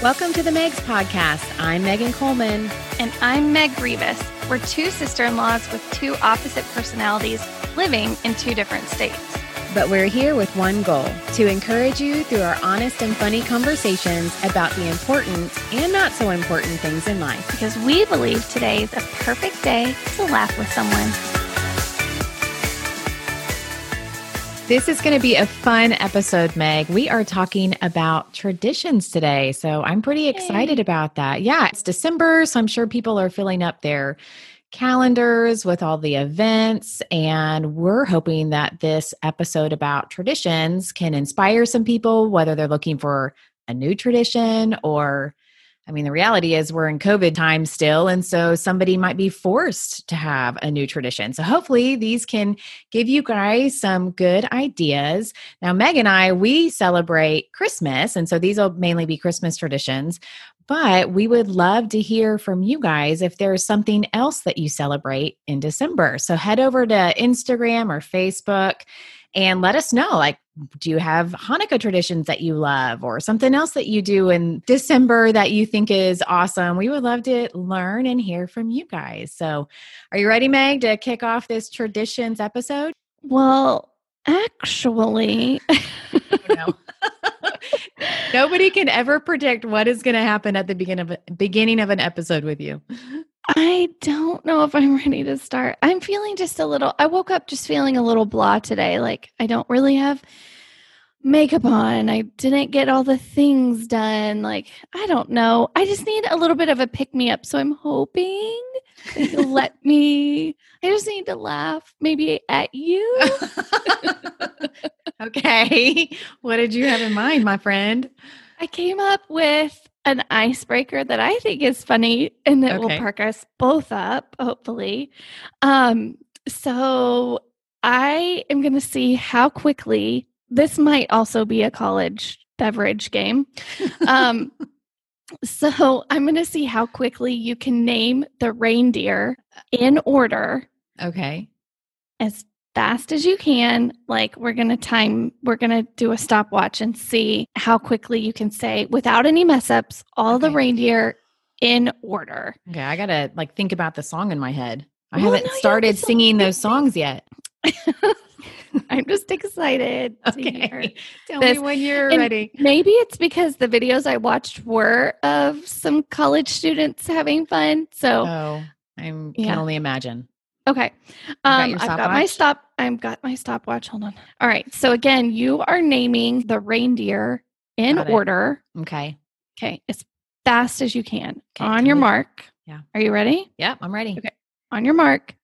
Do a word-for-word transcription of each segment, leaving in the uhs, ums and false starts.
Welcome to the Megs podcast. I'm Megan Coleman. And I'm Meg Rivas. We're two sister-in-laws with two opposite personalities living in two different states. But we're here with one goal, to encourage you through our honest and funny conversations about the important and not so important things in life. Because we believe today is a perfect day to laugh with someone. This is going to be a fun episode, Meg. We are talking about traditions today, so I'm pretty excited Yay. about that. Yeah, it's December, so I'm sure people are filling up their calendars with all the events, and we're hoping that this episode about traditions can inspire some people, whether they're looking for a new tradition or, I mean, the reality is we're in COVID time still, and so somebody might be forced to have a new tradition. So hopefully these can give you guys some good ideas. Now, Meg and I, we celebrate Christmas, and so these will mainly be Christmas traditions, but we would love to hear from you guys if there's something else that you celebrate in December. So head over to Instagram or Facebook and let us know, like, do you have Hanukkah traditions that you love or something else that you do in December that you think is awesome? We would love to learn and hear from you guys. So are you ready, Meg, to kick off this traditions episode? Well, actually, no. Nobody can ever predict what is going to happen at the beginning of, beginning of an episode with you. I don't know if I'm ready to start. I'm feeling just a little, I woke up just feeling a little blah today. Like I don't really have makeup on. I didn't get all the things done. Like, I don't know. I just need a little bit of a pick me up. So I'm hoping that you'll let me, I just need to laugh maybe at you. Okay. What did you have in mind, my friend? I came up with an icebreaker that I think is funny and that okay. will perk us both up, hopefully. Um, so I am going to see how quickly this might also be a college beverage game. Um, so I'm going to see how quickly you can name the reindeer in order. Okay. As fast as you can, like we're going to time, we're going to do a stopwatch and see how quickly you can say without any mess ups, all okay. the reindeer in order. Okay. I got to like think about the song in my head. I well, haven't no, started singing so those songs yet. I'm just excited okay. to hear Tell this. me when you're and ready. Maybe it's because the videos I watched were of some college students having fun. So oh, I can yeah. only imagine. Okay. Um, got I've got my stop. I've got my stopwatch. Hold on. All right. So again, you are naming the reindeer in order. Okay. Okay. As fast as you can. Okay. On your mark. Yeah. Are you ready? Yeah, I'm ready. Okay. On your mark,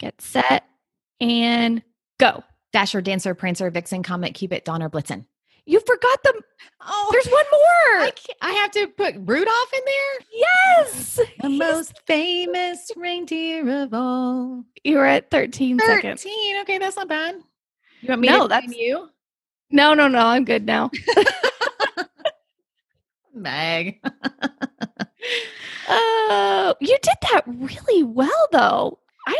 get set and go. Dasher, Dancer, Prancer, Vixen, Comet, Cupid, Donner, Blitzen. You forgot them. Oh, there's one more. I, I have to put Rudolph in there. Yes. The He's most famous reindeer of all. You were at thirteen seconds. thirteen. Okay. That's not bad. You want me no, to that's you? No, no, no. I'm good now. Meg. Oh, you did that really well though. I'm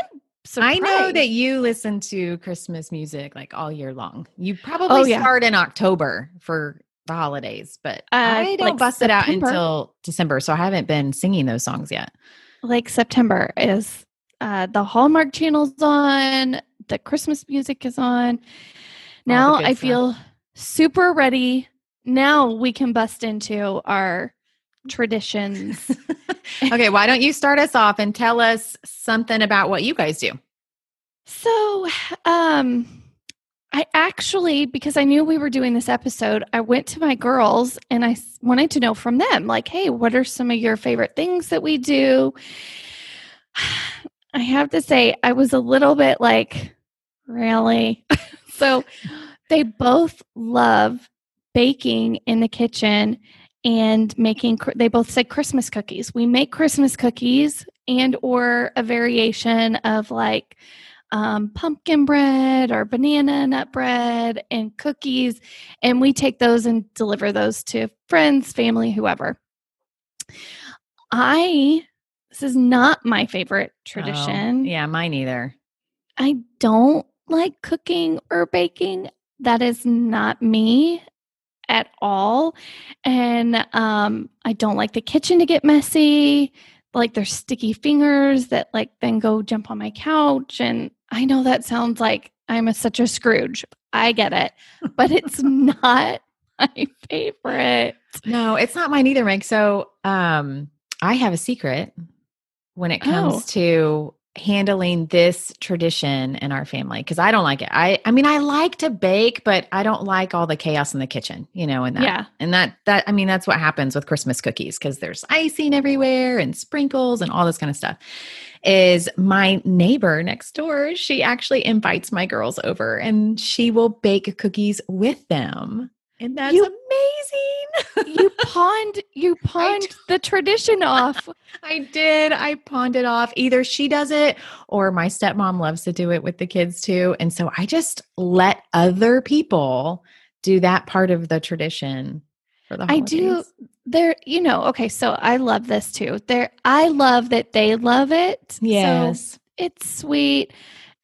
surprised. I know that you listen to Christmas music like all year long. You probably oh, yeah. start in October for the holidays, but uh, I don't like bust September. it out until December. So I haven't been singing those songs yet. Like September is uh, the Hallmark channel's on, the Christmas music is on. Now I feel stuff. super ready. Now we can bust into our traditions. Okay, why don't you start us off and tell us something about what you guys do? So, um, I actually, because I knew we were doing this episode, I went to my girls and I wanted to know from them, like, hey, what are some of your favorite things that we do? I have to say, I was a little bit like, really? So they both love baking in the kitchen and making, they both said Christmas cookies. We make Christmas cookies and or a variation of like um, pumpkin bread or banana nut bread and cookies. And we take those and deliver those to friends, family, whoever. I, this is not my favorite tradition. Oh, yeah, mine either. I don't like cooking or baking. That is not me. at all. And um, I don't like the kitchen to get messy. Like there's sticky fingers that like then go jump on my couch. And I know that sounds like I'm a, such a Scrooge. I get it, but it's not my favorite. No, it's not mine either, Meg. So um, I have a secret when it comes oh. to handling this tradition in our family, because I don't like it. I I mean, I like to bake, but I don't like all the chaos in the kitchen, you know, and that, yeah. and that, that, I mean, that's what happens with Christmas cookies, because there's icing everywhere and sprinkles and all this kind of stuff. Is my neighbor next door, she actually invites my girls over and she will bake cookies with them. And that's you, amazing. you pawned, you pawned the tradition off. I did. I pawned it off. Either she does it or my stepmom loves to do it with the kids too. And so I just let other people do that part of the tradition for the holidays. I do. There, you know, okay. So I love this too. There, I love that they love it. Yes. So it's sweet.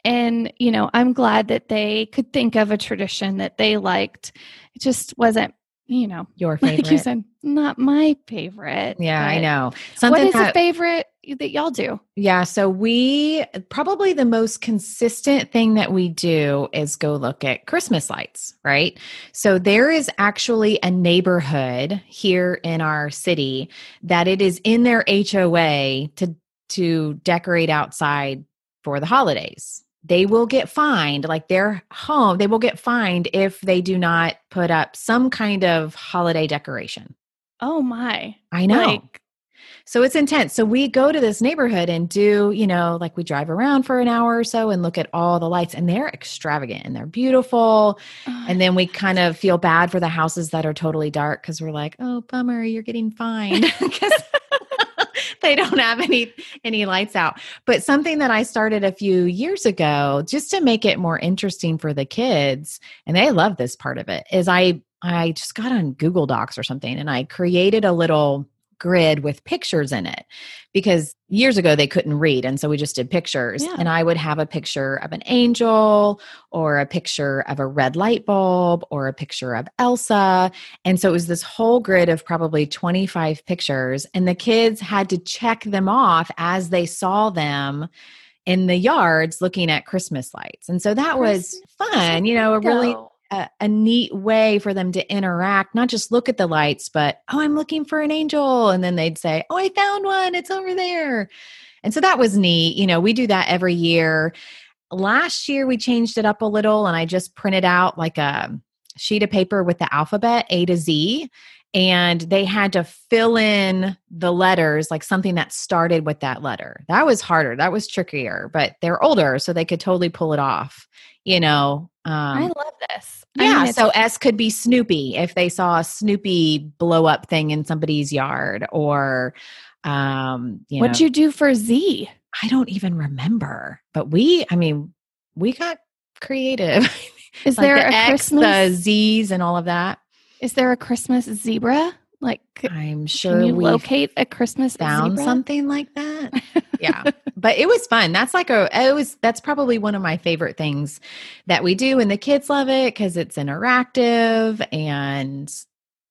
And, you know, I'm glad that they could think of a tradition that they liked. It just wasn't, you know, your favorite. Like you said, not my favorite. Yeah, I know. Something what is that, a favorite that y'all do? Yeah. So we, probably the most consistent thing that we do is go look at Christmas lights, right? So there is actually a neighborhood here in our city that it is in their H O A to, to decorate outside for the holidays. They will get fined, like their home, they will get fined if they do not put up some kind of holiday decoration. Oh my. I know. Like, so it's intense. So we go to this neighborhood and do, you know, like we drive around for an hour or so and look at all the lights, and they're extravagant and they're beautiful. Oh, and then we kind of feel bad for the houses that are totally dark, because we're like, oh, bummer, you're getting fined. They don't have any any lights out. But something that I started a few years ago, just to make it more interesting for the kids, and they love this part of it, is I I just got on Google Docs or something and I created a little grid with pictures in it, because years ago they couldn't read. And so we just did pictures. Yeah. And I would have a picture of an angel or a picture of a red light bulb or a picture of Elsa. And so it was this whole grid of probably twenty-five pictures, and the kids had to check them off as they saw them in the yards looking at Christmas lights. And so that was fun, you know, a really A, a neat way for them to interact, not just look at the lights, but, oh, I'm looking for an angel. And then they'd say, oh, I found one. It's over there. And so that was neat. You know, we do that every year. Last year, we changed it up a little, and I just printed out like a sheet of paper with the alphabet A to Z. And they had to fill in the letters, like something that started with that letter. That was harder. That was trickier, but they're older, so they could totally pull it off, you know. Um, I love this. Yeah. I mean, so S could be Snoopy if they saw a Snoopy blow up thing in somebody's yard, or, um, you what'd know, you do for Z? I don't even remember, but we, I mean, we got creative. Is like there the a X, Christmas? The Zs and all of that. Is there a Christmas zebra? Like, I'm sure we locate a Christmas found zebra? Something like that. Yeah. But it was fun. That's like a, it was, that's probably one of my favorite things that we do. And the kids love it because it's interactive. And so.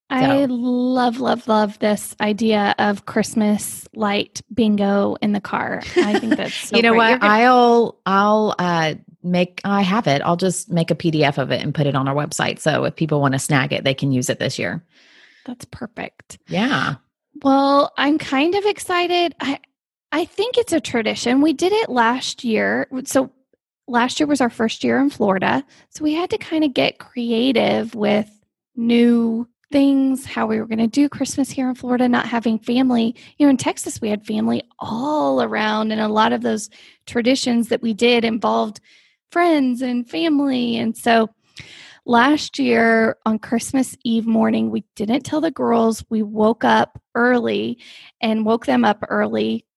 I love, love, love this idea of Christmas light bingo in the car. I think that's, so you know great. What? Gonna- I'll, I'll, uh, make, I have it. I'll just make a P D F of it and put it on our website. So if people want to snag it, they can use it this year. That's perfect. Yeah. Well, I'm kind of excited. I I think it's a tradition. We did it last year. So last year was our first year in Florida. So we had to kind of get creative with new things, how we were going to do Christmas here in Florida, not having family. You know, in Texas, we had family all around. And a lot of those traditions that we did involved friends and family. And so last year on Christmas Eve morning, we didn't tell the girls. We woke up early and woke them up early.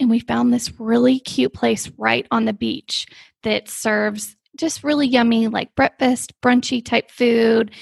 And we found this really cute place right on the beach that serves just really yummy, like breakfast, brunchy type food.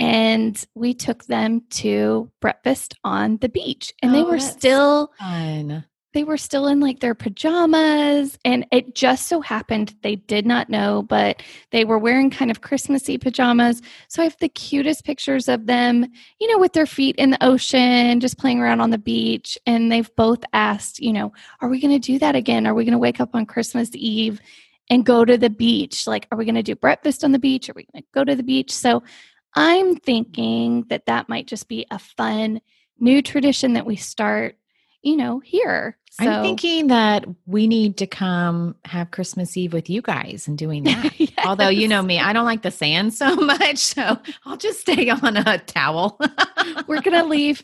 And we took them to breakfast on the beach. And oh, they were still fun. they were still in like their pajamas, and it just so happened they did not know, but they were wearing kind of Christmassy pajamas. So I have the cutest pictures of them, you know, with their feet in the ocean, just playing around on the beach. And they've both asked, you know, are we going to do that again? Are we going to wake up on Christmas Eve and go to the beach? Like, are we going to do breakfast on the beach? Are we going to go to the beach? So I'm thinking that that might just be a fun new tradition that we start, you know, here. So I'm thinking that we need to come have Christmas Eve with you guys and doing that. Yes. Although, you know me, I don't like the sand so much, so I'll just stay on a towel. We're going to leave.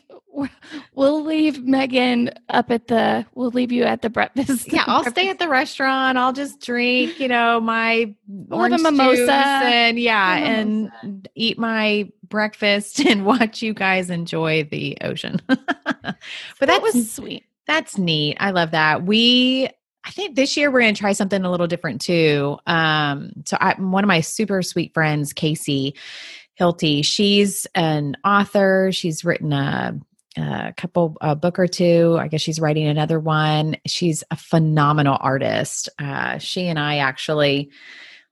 We'll leave Megan up at the, we'll leave you at the breakfast. Yeah. I'll stay at the restaurant. I'll just drink, you know, my we'll orange mimosa juice and yeah. Mimosa. And eat my breakfast and watch you guys enjoy the ocean. But that was sweet. That's neat. I love that. We, I think this year we're going to try something a little different too. Um, so I, one of my super sweet friends, Casey Hilty, she's an author. She's written a, a couple, a book or two. I guess she's writing another one. She's a phenomenal artist. Uh, she and I actually,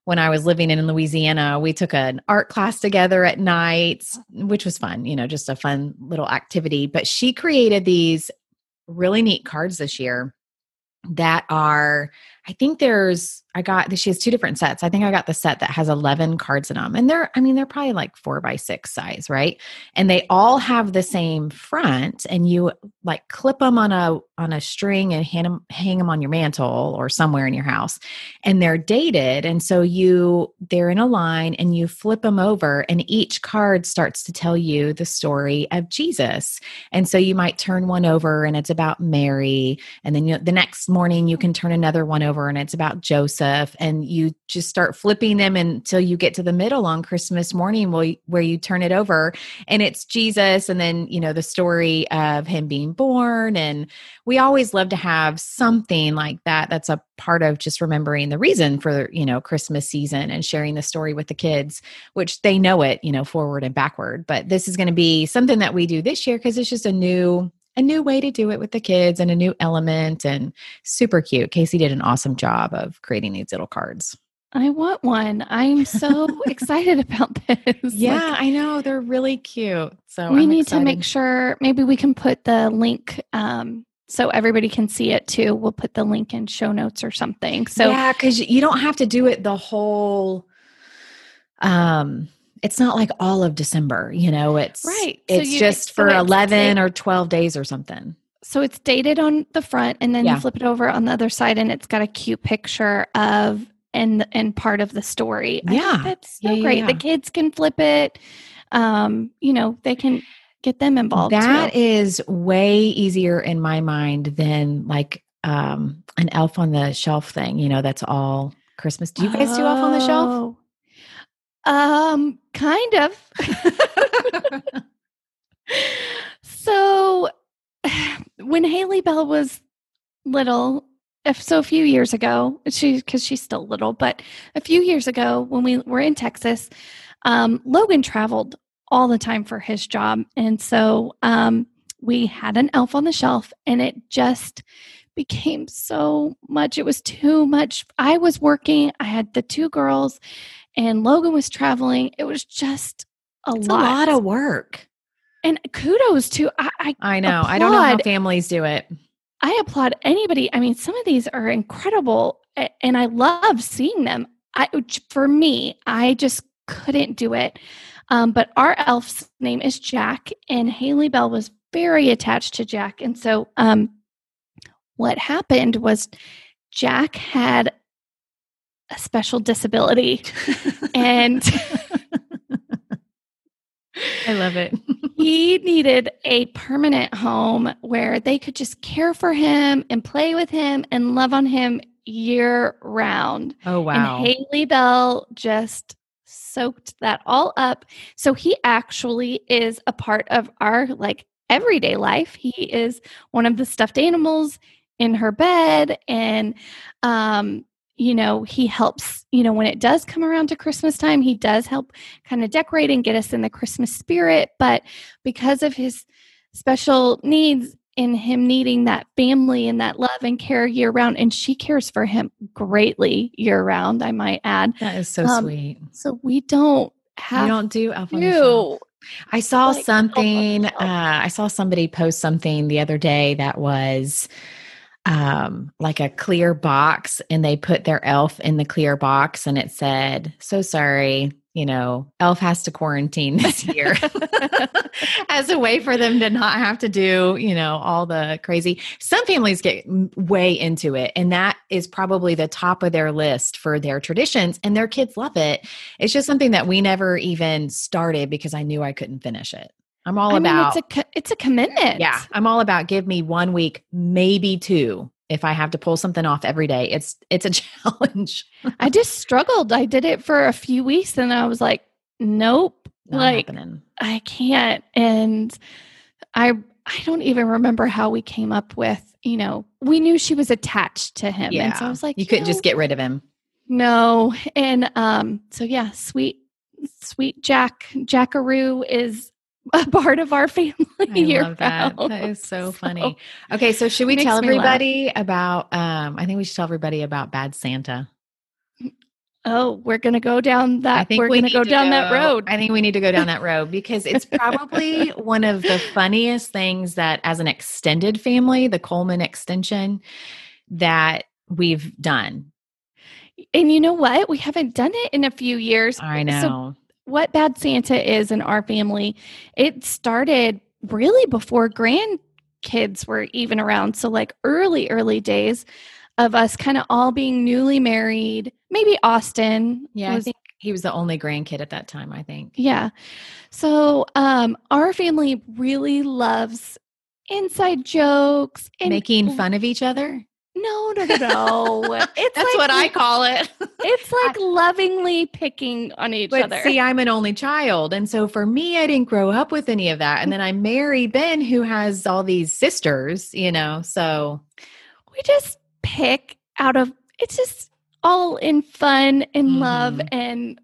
when I was living in Louisiana, we took an art class together at night, which was fun, you know, just a fun little activity. But she created these really neat cards this year that are, I think there's, I got, she has two different sets. I think I got the set that has eleven cards in them. And they're, I mean, they're probably like four by six size, right? And they all have the same front, and you like clip them on a, on a string and hand them, hang them on your mantle or somewhere in your house, and they're dated. And so you, they're in a line and you flip them over, and each card starts to tell you the story of Jesus. And so you might turn one over and it's about Mary. And then you, the next morning you can turn another one over and it's about Joseph. And you just start flipping them until you get to the middle on Christmas morning where you turn it over and it's Jesus. And then, you know, the story of him being born. And we always love to have something like that. That's a part of just remembering the reason for, you know, Christmas season and sharing the story with the kids, which they know it, you know, forward and backward. But this is going to be something that we do this year because it's just a new a new way to do it with the kids and a new element, and super cute. Casey did an awesome job of creating these little cards. I want one. I'm so excited about this. Yeah, like, I know. They're really cute. So we I'm need excited. to make sure maybe we can put the link, um, so everybody can see it too. We'll put the link in show notes or something. So yeah, because you don't have to do it the whole, um, it's not like all of December, you know, it's, right. it's so you, just for so eleven or twelve days or something. So it's dated on the front, and then yeah. you flip it over on the other side, and it's got a cute picture of, and, and part of the story. Yeah. I think that's so yeah, great. Yeah. The kids can flip it. Um, you know, they can get them involved. That too. Is way easier in my mind than like, um, an Elf on the Shelf thing, you know, that's all Christmas. Do you guys oh. do Elf on the Shelf? Um, kind of. So when Haley Bell was little, if so a few years ago, she, cause she's still little, but a few years ago when we were in Texas, um, Logan traveled all the time for his job. And so, um, we had an Elf on the Shelf, and it just became so much. It was too much. I was working. I had the two girls, and Logan was traveling. It was just a it's lot. a lot of work. And kudos to, I I, I know. Applaud. I don't know how families do it. I applaud anybody. I mean, some of these are incredible, and I love seeing them. I, for me, I just couldn't do it. Um, but our elf's name is Jack, and Haley Bell was very attached to Jack. And so um, what happened was Jack had a special disability. And I love it. He needed a permanent home where they could just care for him and play with him and love on him year round. Oh, wow. And Haley Bell just soaked that all up. So he actually is a part of our like everyday life. He is one of the stuffed animals in her bed. And, um, you know, he helps, you know, when it does come around to Christmas time, he does help kind of decorate and get us in the Christmas spirit. But because of his special needs, and him needing that family and that love and care year round. And she cares for him greatly year round, I might add. That is so um, sweet. So we don't have we don't do elf on the shelf. I saw like something, uh, I saw somebody post something the other day that was um, like a clear box, and they put their elf in the clear box, and it said, so sorry, you know, elf has to quarantine this year as a way for them to not have to do, you know, all the crazy. Some families get way into it, and that is probably the top of their list for their traditions, and their kids love it. It's just something that we never even started because I knew I couldn't finish it. I'm all I about, mean, it's, a co- it's a commitment. Yeah. I'm all about, give me one week, maybe two. If I have to pull something off every day, it's, it's a challenge. I just struggled. I did it for a few weeks and I was like, nope, Not like happening. I can't. And I, I don't even remember how we came up with, you know, we knew she was attached to him. Yeah. And so I was like, you, you couldn't know, just get rid of him. No. And, um, so yeah, sweet, sweet Jack, Jackaroo is a part of our family. I love that. Round. That is so, so funny. Okay. So should we tell everybody about, um, I think we should tell everybody about Bad Santa. Oh, we're going to go down that. I think we're we going to go down go, that road. I think we need to go down that road because it's probably one of the funniest things that as an extended family, the Coleman extension, that we've done. And you know what? We haven't done it in a few years. I know. So what Bad Santa is in our family, it started really before grandkids were even around. So like early, early days of us kind of all being newly married, maybe Austin. Yeah. Was, I think he was the only grandkid at that time, I think. Yeah. So um, our family really loves inside jokes and making fun of each other. No, no, no, no. It's That's like, what I call it. It's like I, lovingly picking on each but other. See, I'm an only child. And so for me, I didn't grow up with any of that. And then I marry Ben, who has all these sisters, you know, so. We just pick out of, it's just all in fun and mm-hmm. love. And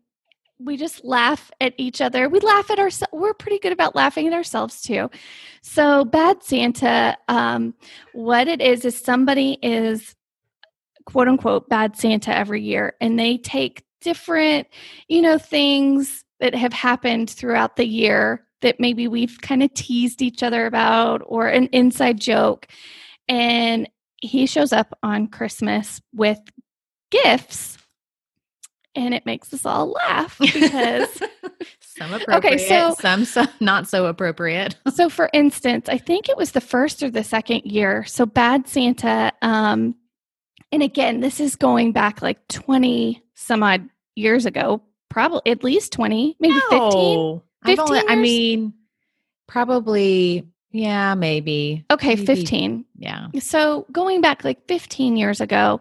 we just laugh at each other. We laugh at ourselves. We're pretty good about laughing at ourselves too. So Bad Santa, um, what it is, is somebody is quote unquote Bad Santa every year, and they take different, you know, things that have happened throughout the year that maybe we've kind of teased each other about or an inside joke. And he shows up on Christmas with gifts. And it makes us all laugh because some appropriate, okay, so, some, some not so appropriate. So for instance, I think it was the first or the second year. So Bad Santa, um, and again, this is going back like twenty some odd years ago, probably at least twenty, maybe no, fifteen. fifteen I've only, I mean, probably, yeah, maybe. Okay, maybe. fifteen. Yeah. So going back like fifteen years ago,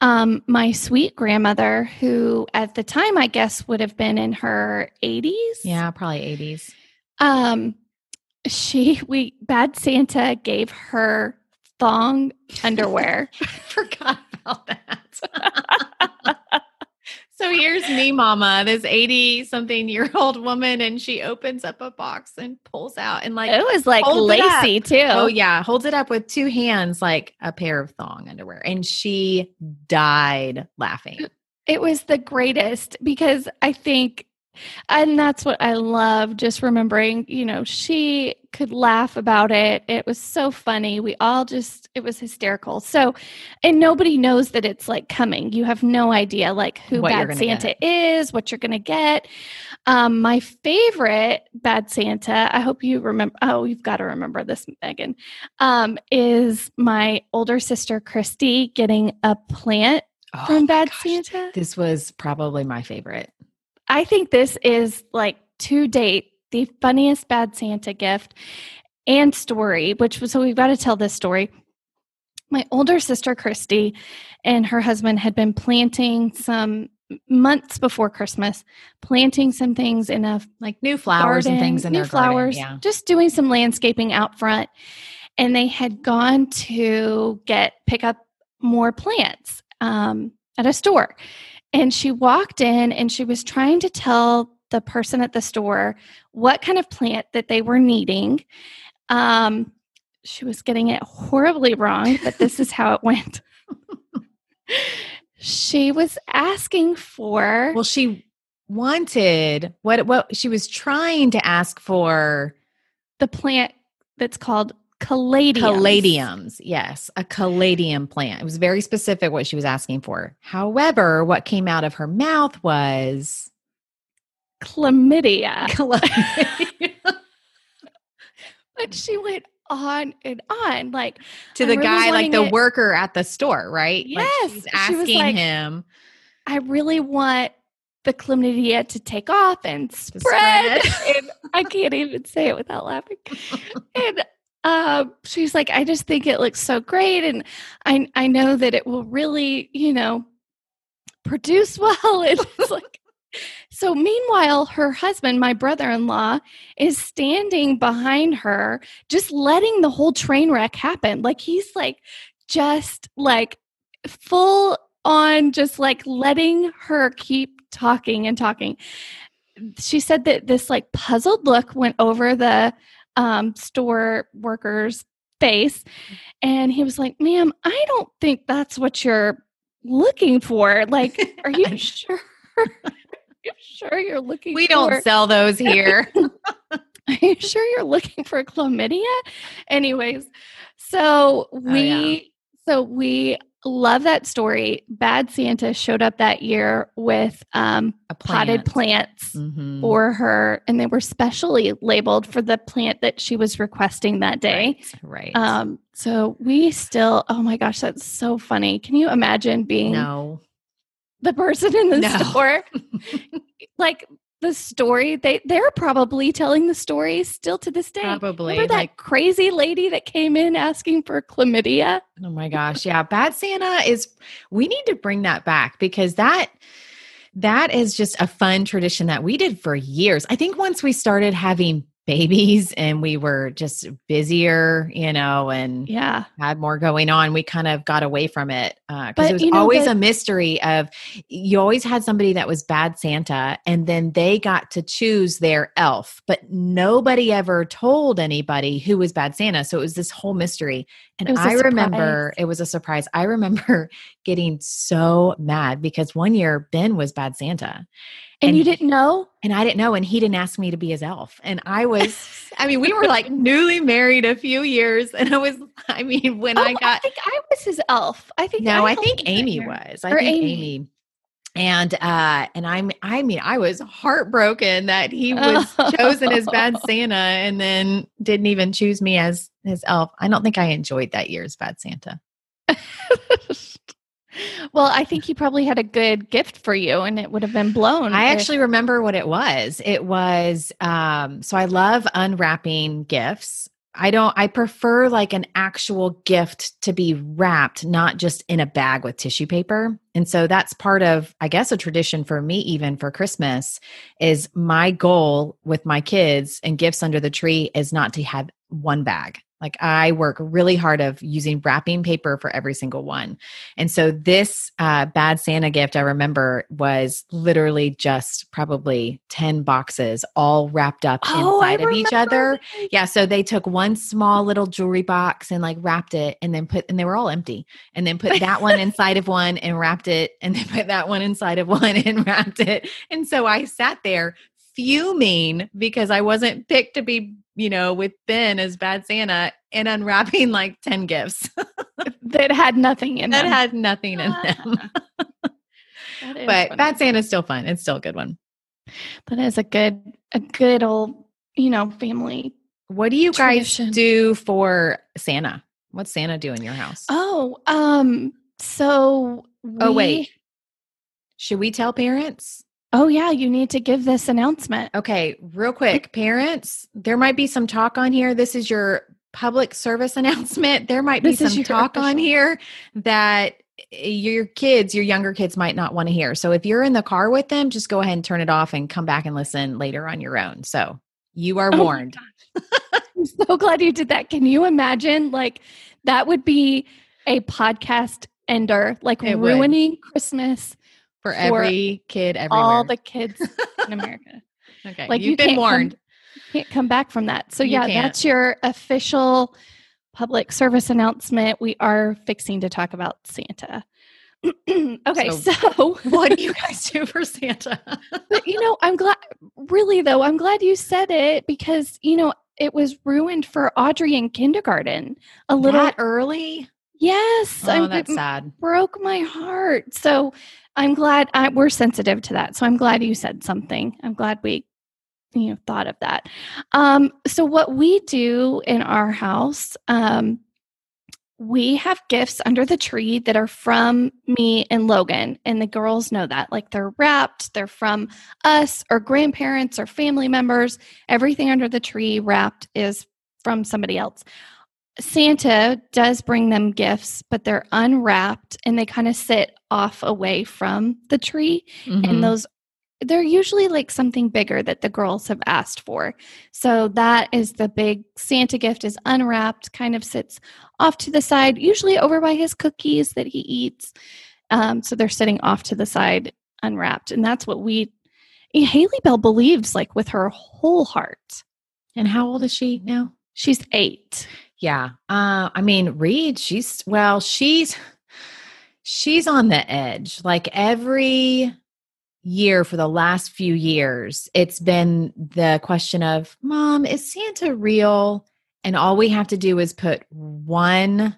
um, my sweet grandmother, who at the time I guess would have been in her eighties. Yeah, probably eighties. Um, she we Bad Santa gave her thong underwear. I forgot about that. So here's me, mama, this eighty-something-year-old woman, and she opens up a box and pulls out and like it was like lacy too. Oh yeah, holds it up with two hands like a pair of thong underwear, and she died laughing. It was the greatest because I think, and that's what I love. Just remembering, you know, she could laugh about it. It was so funny. We all just, it was hysterical. So, and nobody knows that it's like coming. You have no idea like who what Bad Santa get. is, what you're going to get. Um, my favorite Bad Santa, I hope you remember. Oh, you've got to remember this, Megan, um, is my older sister, Christy, getting a plant oh, from Bad gosh. Santa. This was probably my favorite. I think this is like to date the funniest Bad Santa gift and story, which was, so we've got to tell this story. My older sister, Christy, and her husband had been planting some months before Christmas, planting some things in a like new flowers garden, and things in new their flowers, garden, yeah. Just doing some landscaping out front. And they had gone to get, pick up more plants um, at a store. And she walked in and she was trying to tell the person at the store what kind of plant that they were needing. Um, she was getting it horribly wrong, but this is how it went. She was asking for... Well, she wanted... What, what she was trying to ask for... The plant that's called caladiums. Caladiums, yes. A caladium plant. It was very specific what she was asking for. However, what came out of her mouth was... Chlamydia. Chlamydia. But she went on and on, like to the really guy, like the it. worker at the store, right? Yes. Like she's asking she like, him, I really want the chlamydia to take off and spread. spread. And I can't even say it without laughing. And uh, she's like, I just think it looks so great. And I, I know that it will really, you know, produce well. And it's like, so meanwhile, her husband, my brother-in-law, is standing behind her, just letting the whole train wreck happen. Like he's like, just like full on, just like letting her keep talking and talking. She said that this like puzzled look went over the um, store worker's face. And he was like, ma'am, I don't think that's what you're looking for. Like, are you sure? Are you sure you're looking we for... We don't sell those here. Are you sure you're looking for chlamydia? Anyways, so we oh, yeah. so we love that story. Bad Santa showed up that year with um, plant. potted plants mm-hmm. for her, and they were specially labeled for the plant that she was requesting that day. Right. right. Um, so we still... Oh my gosh, that's so funny. Can you imagine being... No. The person in the no. store, like the story, they, they're probably telling the story still to this day. Probably. Remember that like, crazy lady that came in asking for chlamydia? Oh my gosh. Yeah. Bad Santa is, we need to bring that back because that, that is just a fun tradition that we did for years. I think once we started having babies and we were just busier, you know, and yeah. had more going on, we kind of got away from it. Uh, cause but, it was you know, always the- a mystery of you always had somebody that was Bad Santa and then they got to choose their elf, but nobody ever told anybody who was Bad Santa. So it was this whole mystery. And I remember it was a surprise. I remember getting so mad because one year Ben was Bad Santa. And, and you didn't know? And I didn't know. And he didn't ask me to be his elf. And I was, I mean, we were like newly married a few years. And I was, I mean, when oh, I got. I think I was his elf. I think. No, I, I think Amy was. I or think Amy. Amy. And, uh, and I'm, I mean, I was heartbroken that he was oh. chosen as Bad Santa and then didn't even choose me as his elf. I don't think I enjoyed that year's Bad Santa. Well, I think he probably had a good gift for you and it would have been blown. I if- actually remember what it was. It was, um, so I love unwrapping gifts. I don't, I prefer like an actual gift to be wrapped, not just in a bag with tissue paper. And so that's part of, I guess, a tradition for me, even for Christmas, is my goal with my kids and gifts under the tree is not to have one bag. Like I work really hard of using wrapping paper for every single one. And so this uh, Bad Santa gift I remember was literally just probably ten boxes all wrapped up oh, inside I of remember. each other. Yeah. So they took one small little jewelry box and like wrapped it and then put, and they were all empty and then put that one inside of one and wrapped it and then put that one inside of one and wrapped it. And so I sat there fuming because I wasn't picked to be, you know, with Ben as Bad Santa and unwrapping like ten gifts that had nothing in them. That had nothing in them. But Bad Santa is still fun. It's still a good one. That is a good, a good old, you know, family. What do you guys do for Santa? What's Santa do in your house? Oh, um, so. We... Oh, wait. Should we tell parents? Oh, yeah, you need to give this announcement. Okay, real quick. Parents, there might be some talk on here. This is your public service announcement. There might be some talk on here that your kids, your younger kids might not want to hear. So if you're in the car with them, just go ahead and turn it off and come back and listen later on your own. So you are warned. I'm so glad you did that. Can you imagine? Like, that would be a podcast ender, like ruining Christmas. For every for kid everywhere. All the kids in America. Okay. Like You've you been warned. Come, can't come back from that. So you yeah, can't. That's your official public service announcement. We are fixing to talk about Santa. Okay, so, so what do you guys do for Santa? But, you know, I'm glad, really though, I'm glad you said it because, you know, it was ruined for Audrey in kindergarten a little that early. Yes. Oh, I'm, that's it sad. Broke my heart. So I'm glad I, we're sensitive to that. So I'm glad you said something. I'm glad we, you know, thought of that. Um, so what we do in our house, um, we have gifts under the tree that are from me and Logan, and the girls know that. Like, they're wrapped, they're from us or grandparents or family members. Everything under the tree wrapped is from somebody else. Santa does bring them gifts, but they're unwrapped and they kind of sit off away from the tree. Mm-hmm. And those, they're usually like something bigger that the girls have asked for. So that is the big Santa gift, is unwrapped, kind of sits off to the side, usually over by his cookies that he eats. Um, so they're sitting off to the side unwrapped. And that's what we, Haley Bell believes, like, with her whole heart. And how old is she now? She's eight. Yeah. Uh, I mean, Reed, she's, well, she's, she's on the edge. Like, every year for the last few years, it's been the question of, Mom, is Santa real? And all we have to do is put one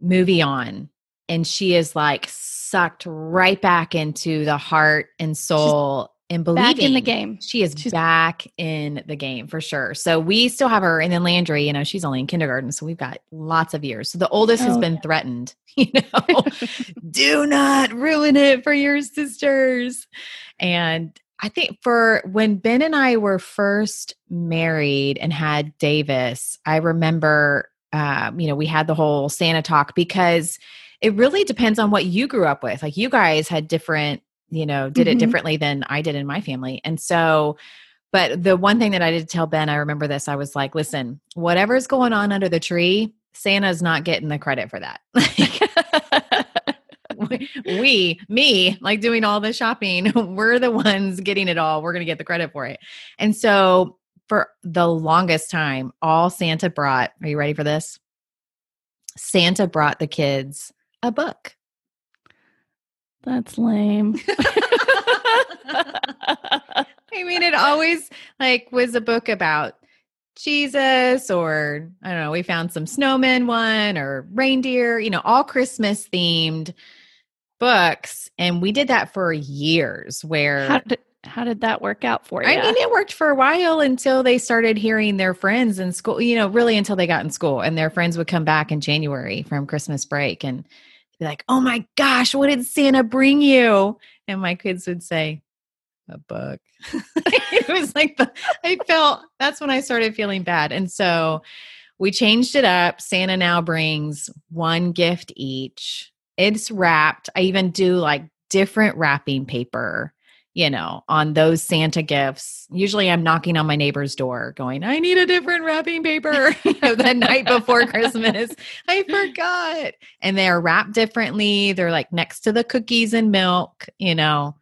movie on, and she is like sucked right back into the heart and soul. She's- And believing back in the game. She is she's back in the game for sure. So we still have her. And then Landry, you know, she's only in kindergarten. So we've got lots of years. So the oldest oh, has been yeah. threatened, you know, do not ruin it for your sisters. And I think for when Ben and I were first married and had Davis, I remember, uh, you know, we had the whole Santa talk because it really depends on what you grew up with. Like, you guys had different, you know, did mm-hmm. it differently than I did in my family. And so, but the one thing that I did tell Ben, I remember this, I was like, listen, whatever's going on under the tree, Santa's not getting the credit for that. we, me, like doing all the shopping, we're the ones getting it all. We're going to get the credit for it. And so for the longest time, all Santa brought, are you ready for this? Santa brought the kids a book. That's lame. I mean, it always like was a book about Jesus, or I don't know, we found some snowmen one or reindeer, you know, all Christmas themed books. And we did that for years where. How did, how did that work out for you? I mean, it worked for a while until they started hearing their friends in school, you know, really until they got in school, and their friends would come back in January from Christmas break and be like, oh my gosh, what did Santa bring you? And my kids would say, a book. It was like, the, I felt, that's when I started feeling bad. And so we changed it up. Santa now brings one gift each. It's wrapped. I even do like different wrapping paper, you know, on those Santa gifts. Usually I'm knocking on my neighbor's door going, I need a different wrapping paper. You know, the night before Christmas, I forgot. And they're wrapped differently. They're like next to the cookies and milk, you know,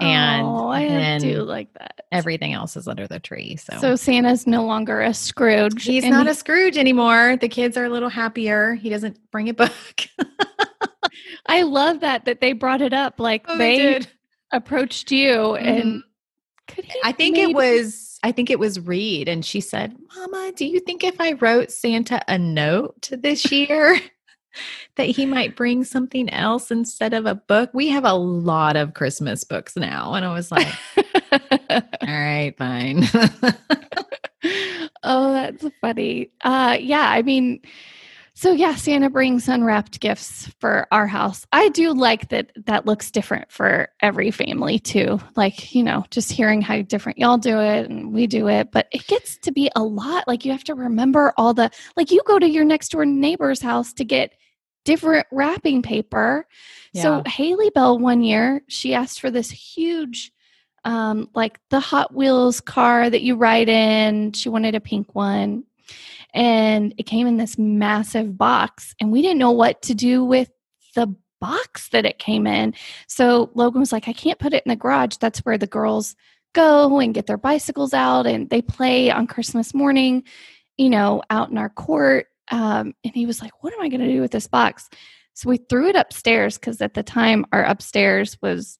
and oh, I do like that. Everything else is under the tree. So, so Santa's no longer a Scrooge. He's and not he- a Scrooge anymore. The kids are a little happier. He doesn't bring a book. I love that, that they brought it up. Like oh, they, they did. Approached you and could he I think made- it was I think it was Reed, and she said, Mama, do you think if I wrote Santa a note this year that he might bring something else instead of a book? We have a lot of Christmas books now. And I was like, all right, fine. Oh, that's funny. Uh yeah, I mean So yeah, Santa brings unwrapped gifts for our house. I do like that that looks different for every family too. Like, you know, just hearing how different y'all do it and we do it, but it gets to be a lot. Like, you have to remember all the, like, you go to your next door neighbor's house to get different wrapping paper. Yeah. So Haley Bell one year, she asked for this huge, um, like the Hot Wheels car that you ride in. She wanted a pink one. And it came in this massive box, and we didn't know what to do with the box that it came in. So Logan was like, I can't put it in the garage. That's where the girls go and get their bicycles out and they play on Christmas morning. you know, out in our court. Um, and he was like, what am I going to do with this box? So we threw it upstairs because at the time our upstairs was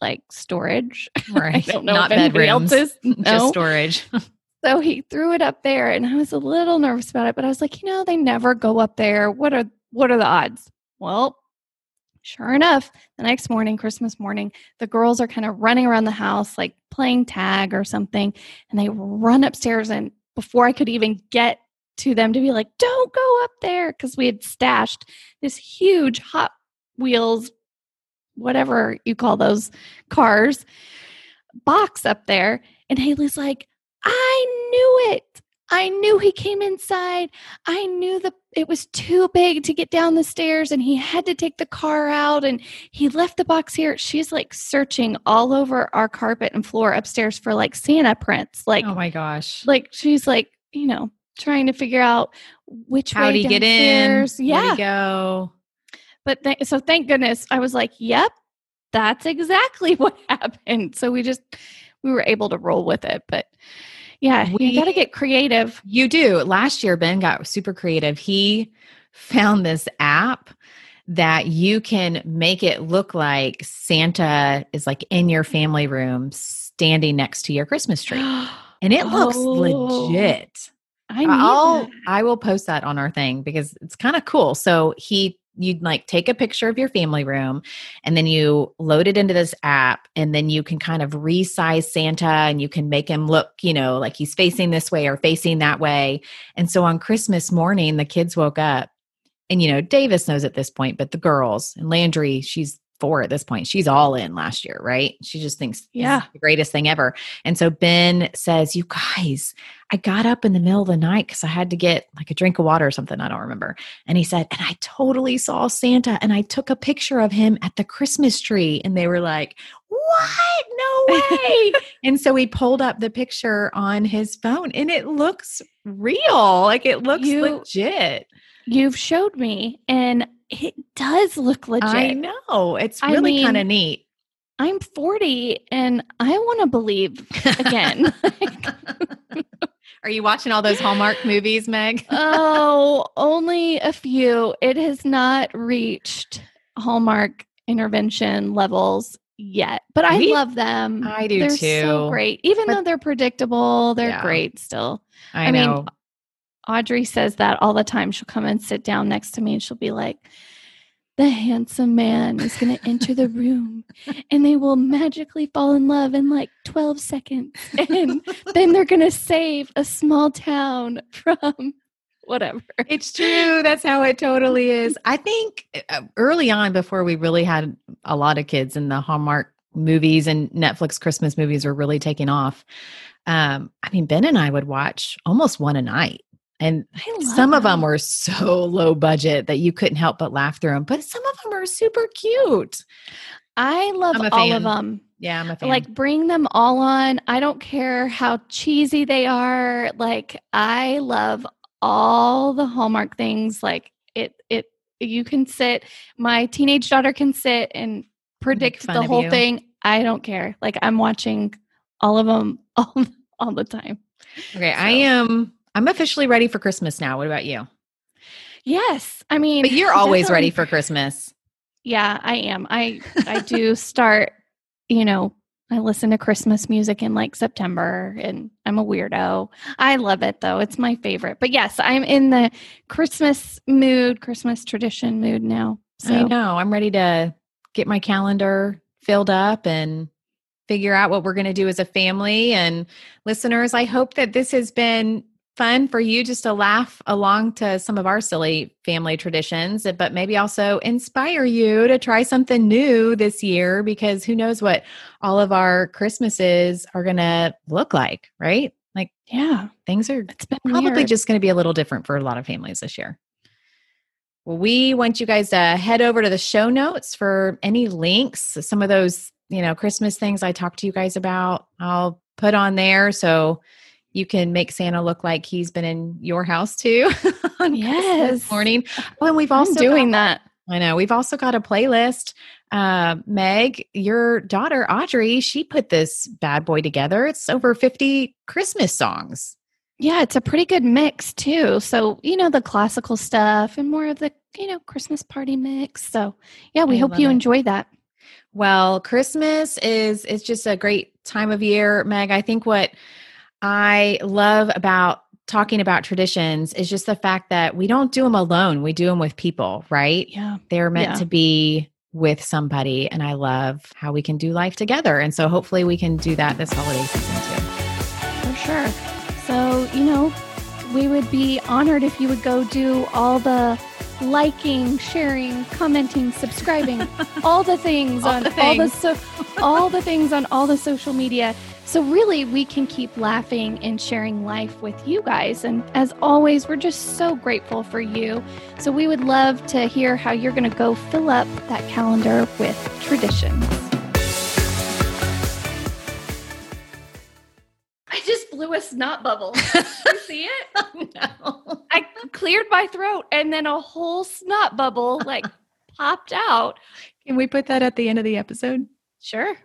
like storage. Right. I don't know. Not bedrooms, else's, no. Just storage. So he threw it up there and I was a little nervous about it, but I was like, you know, they never go up there. What are, what are the odds? Well, sure enough, the next morning, Christmas morning, the girls are kind of running around the house, like playing tag or something. And they run upstairs. And before I could even get to them to be like, don't go up there, because we had stashed this huge Hot Wheels, whatever you call those cars, box up there. And Haley's like, I knew it. I knew he came inside. I knew the it was too big to get down the stairs and he had to take the car out and he left the box here. She's like searching all over our carpet and floor upstairs for like Santa prints. Like, oh my gosh. Like she's like, you know, trying to figure out which How'd way downstairs. How do you get in? Yeah. Where'd he go? But th- so thank goodness I was like, yep, that's exactly what happened. So we just, we were able to roll with it, but yeah, we, you got to get creative. You do. Last year, Ben got super creative. He found this app that you can make it look like Santa is like in your family room standing next to your Christmas tree. And it looks oh, legit. I need I'll, that. I will post that on our thing because it's kind of cool. So he you'd like take a picture of your family room and then you load it into this app and then you can kind of resize Santa and you can make him look, you know, like he's facing this way or facing that way. And so on Christmas morning, the kids woke up and, you know, Davis knows at this point, but the girls and Landry, she's four at this point. She's all in last year, right? She just thinks yeah. this is the greatest thing ever. And so Ben says, you guys, I got up in the middle of the night because I had to get like a drink of water or something. I don't remember. And he said, and I totally saw Santa and I took a picture of him at the Christmas tree. And they were like, what? No way. And so we pulled up the picture on his phone and it looks real. Like it looks you, legit. You've showed me and it does look legit. I know. It's really I mean, kind of neat. I'm forty and I want to believe again. Are you watching all those Hallmark movies, Meg? Oh, only a few. It has not reached Hallmark intervention levels yet, but I we, love them. I do they're too. They're so great. Even but, though they're predictable, they're yeah, great still. I, I know. Mean, Audrey says that all the time. She'll come and sit down next to me and she'll be like, the handsome man is going to enter the room and they will magically fall in love in like twelve seconds. And then they're going to save a small town from whatever. It's true. That's how it totally is. I think early on before we really had a lot of kids and the Hallmark movies and Netflix Christmas movies were really taking off. Um, I mean, Ben and I would watch almost one a night. And some them. of them were so low budget that you couldn't help but laugh through them. But some of them are super cute. I love all fan. of them. Yeah, I'm a fan. Like, bring them all on. I don't care how cheesy they are. Like, I love all the Hallmark things. Like, it, it, you can sit, my teenage daughter can sit and predict the whole you. thing. I don't care. Like, I'm watching all of them all, all the time. Okay. So. I am. I'm officially ready for Christmas now. What about you? Yes. I mean, but you're always ready for Christmas. Yeah, I am. I, I do start, you know, I listen to Christmas music in like September and I'm a weirdo. I love it though. It's my favorite, but yes, I'm in the Christmas mood, Christmas tradition mood now. So. I know. I'm ready to get my calendar filled up and figure out what we're going to do as a family. And listeners, I hope that this has been fun for you just to laugh along to some of our silly family traditions, but maybe also inspire you to try something new this year because who knows what all of our Christmases are going to look like, right? Like, yeah, things are it's been probably weird. just going to be a little different for a lot of families this year. Well, we want you guys to head over to the show notes for any links. Some of those, you know, Christmas things I talked to you guys about, I'll put on there. So you can make Santa look like he's been in your house too on yes. Christmas morning. Oh, and we've also I'm doing got, that. I know. We've also got a playlist. Uh, Meg, your daughter, Audrey, she put this bad boy together. It's over fifty Christmas songs. Yeah, it's a pretty good mix too. So, you know, the classical stuff and more of the, you know, Christmas party mix. So yeah, we I hope you it. enjoy that. Well, Christmas is, it's just a great time of year, Meg. I think what I love about talking about traditions is just the fact that we don't do them alone. We do them with people, right? Yeah. They're meant yeah. to be with somebody. And I love how we can do life together. And so hopefully we can do that this holiday season too. For sure. So, you know, we would be honored if you would go do all the liking, sharing, commenting, subscribing, all the things all on the things. all the so, all the things on all the social media. So really we can keep laughing and sharing life with you guys. And as always, we're just so grateful for you. So we would love to hear how you're going to go fill up that calendar with traditions. I just blew a snot bubble. Did you see it? Oh, no. I cleared my throat and then a whole snot bubble like popped out. Can we put that at the end of the episode? Sure.